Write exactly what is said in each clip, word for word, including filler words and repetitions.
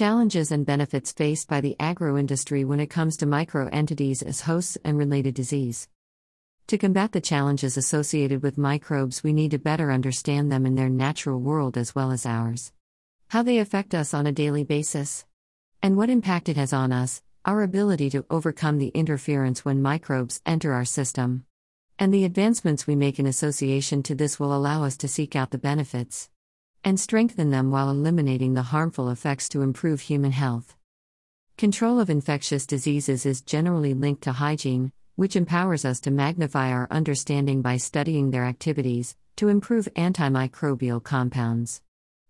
Challenges and benefits faced by the agro-industry when it comes to micro-entities as hosts and related disease. To combat the challenges associated with microbes, we need to better understand them in their natural world as well as ours. How they affect us on a daily basis. And what impact it has on us, our ability to overcome the interference when microbes enter our system. And the advancements we make in association to this will allow us to seek out the benefits and strengthen them while eliminating the harmful effects to improve human health. Control of infectious diseases is generally linked to hygiene, which empowers us to magnify our understanding by studying their activities, to improve antimicrobial compounds.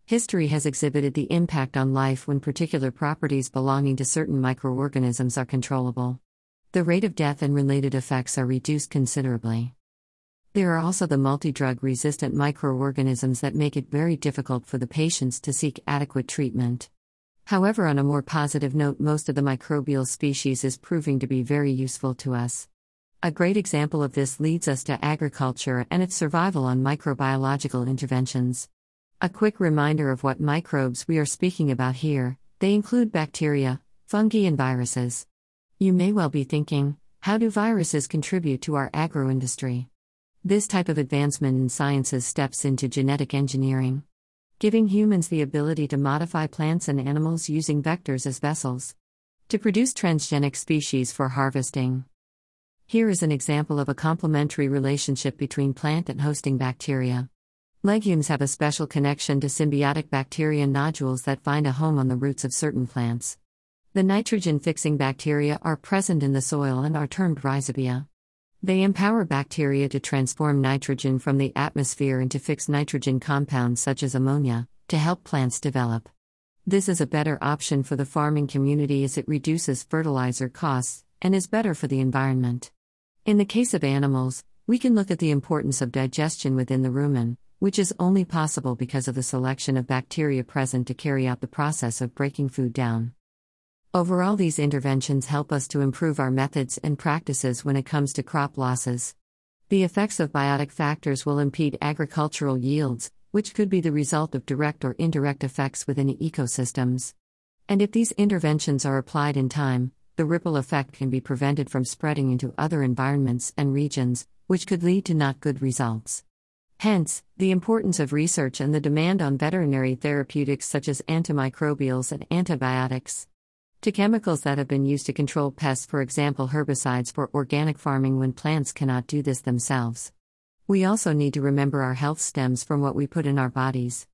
History has exhibited the impact on life when particular properties belonging to certain microorganisms are controllable. The rate of death and related effects are reduced considerably. There are also the multi-drug-resistant microorganisms that make it very difficult for the patients to seek adequate treatment. However, on a more positive note, most of the microbial species is proving to be very useful to us. A great example of this leads us to agriculture and its survival on microbiological interventions. A quick reminder of what microbes we are speaking about here: they include bacteria, fungi, and viruses. You may well be thinking, how do viruses contribute to our agro-industry? This type of advancement in sciences steps into genetic engineering, giving humans the ability to modify plants and animals using vectors as vessels to produce transgenic species for harvesting. Here is an example of a complementary relationship between plant and hosting bacteria. Legumes have a special connection to symbiotic bacteria nodules that find a home on the roots of certain plants. The nitrogen-fixing bacteria are present in the soil and are termed rhizobia. They empower bacteria to transform nitrogen from the atmosphere into fixed nitrogen compounds such as ammonia, to help plants develop. This is a better option for the farming community as it reduces fertilizer costs and is better for the environment. In the case of animals, we can look at the importance of digestion within the rumen, which is only possible because of the selection of bacteria present to carry out the process of breaking food down. Overall, these interventions help us to improve our methods and practices when it comes to crop losses. The effects of biotic factors will impede agricultural yields, which could be the result of direct or indirect effects within ecosystems. And if these interventions are applied in time, the ripple effect can be prevented from spreading into other environments and regions, which could lead to not good results. Hence, the importance of research and the demand on veterinary therapeutics such as antimicrobials and antibiotics. To chemicals that have been used to control pests, for example herbicides for organic farming when plants cannot do this themselves. We also need to remember our health stems from what we put in our bodies.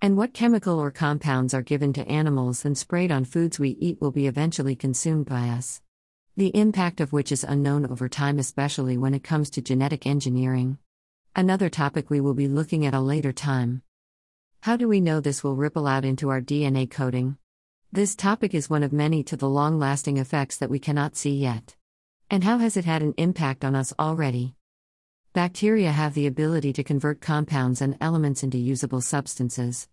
And what chemical or compounds are given to animals and sprayed on foods we eat will be eventually consumed by us, the impact of which is unknown over time, especially when it comes to genetic engineering. Another topic we will be looking at a later time. How do we know this will ripple out into our D N A coding? This topic is one of many to the long-lasting effects that we cannot see yet. And how has it had an impact on us already? Bacteria have the ability to convert compounds and elements into usable substances.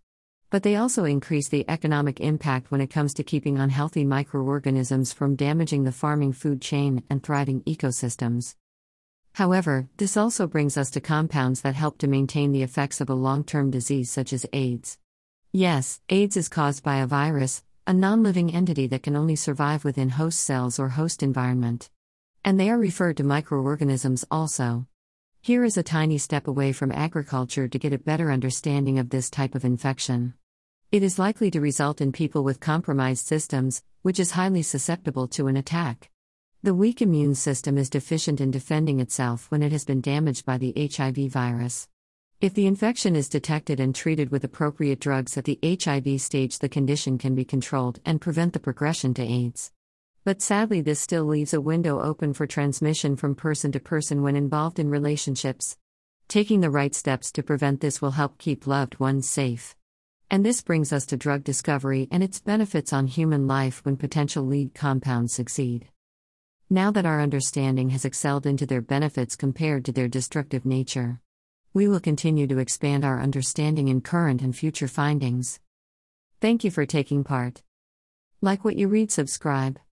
But they also increase the economic impact when it comes to keeping unhealthy microorganisms from damaging the farming food chain and thriving ecosystems. However, this also brings us to compounds that help to maintain the effects of a long-term disease such as AIDS. Yes, AIDS is caused by a virus, a non-living entity that can only survive within host cells or host environment. And they are referred to microorganisms also. Here is a tiny step away from agriculture to get a better understanding of this type of infection. It is likely to result in people with compromised systems, which is highly susceptible to an attack. The weak immune system is deficient in defending itself when it has been damaged by the H I V virus. If the infection is detected and treated with appropriate drugs at the H I V stage, the condition can be controlled and prevent the progression to AIDS. But sadly, this still leaves a window open for transmission from person to person when involved in relationships. Taking the right steps to prevent this will help keep loved ones safe. And this brings us to drug discovery and its benefits on human life when potential lead compounds succeed. Now that our understanding has excelled into their benefits compared to their destructive nature, we will continue to expand our understanding in current and future findings. Thank you for taking part. Like what you read, subscribe.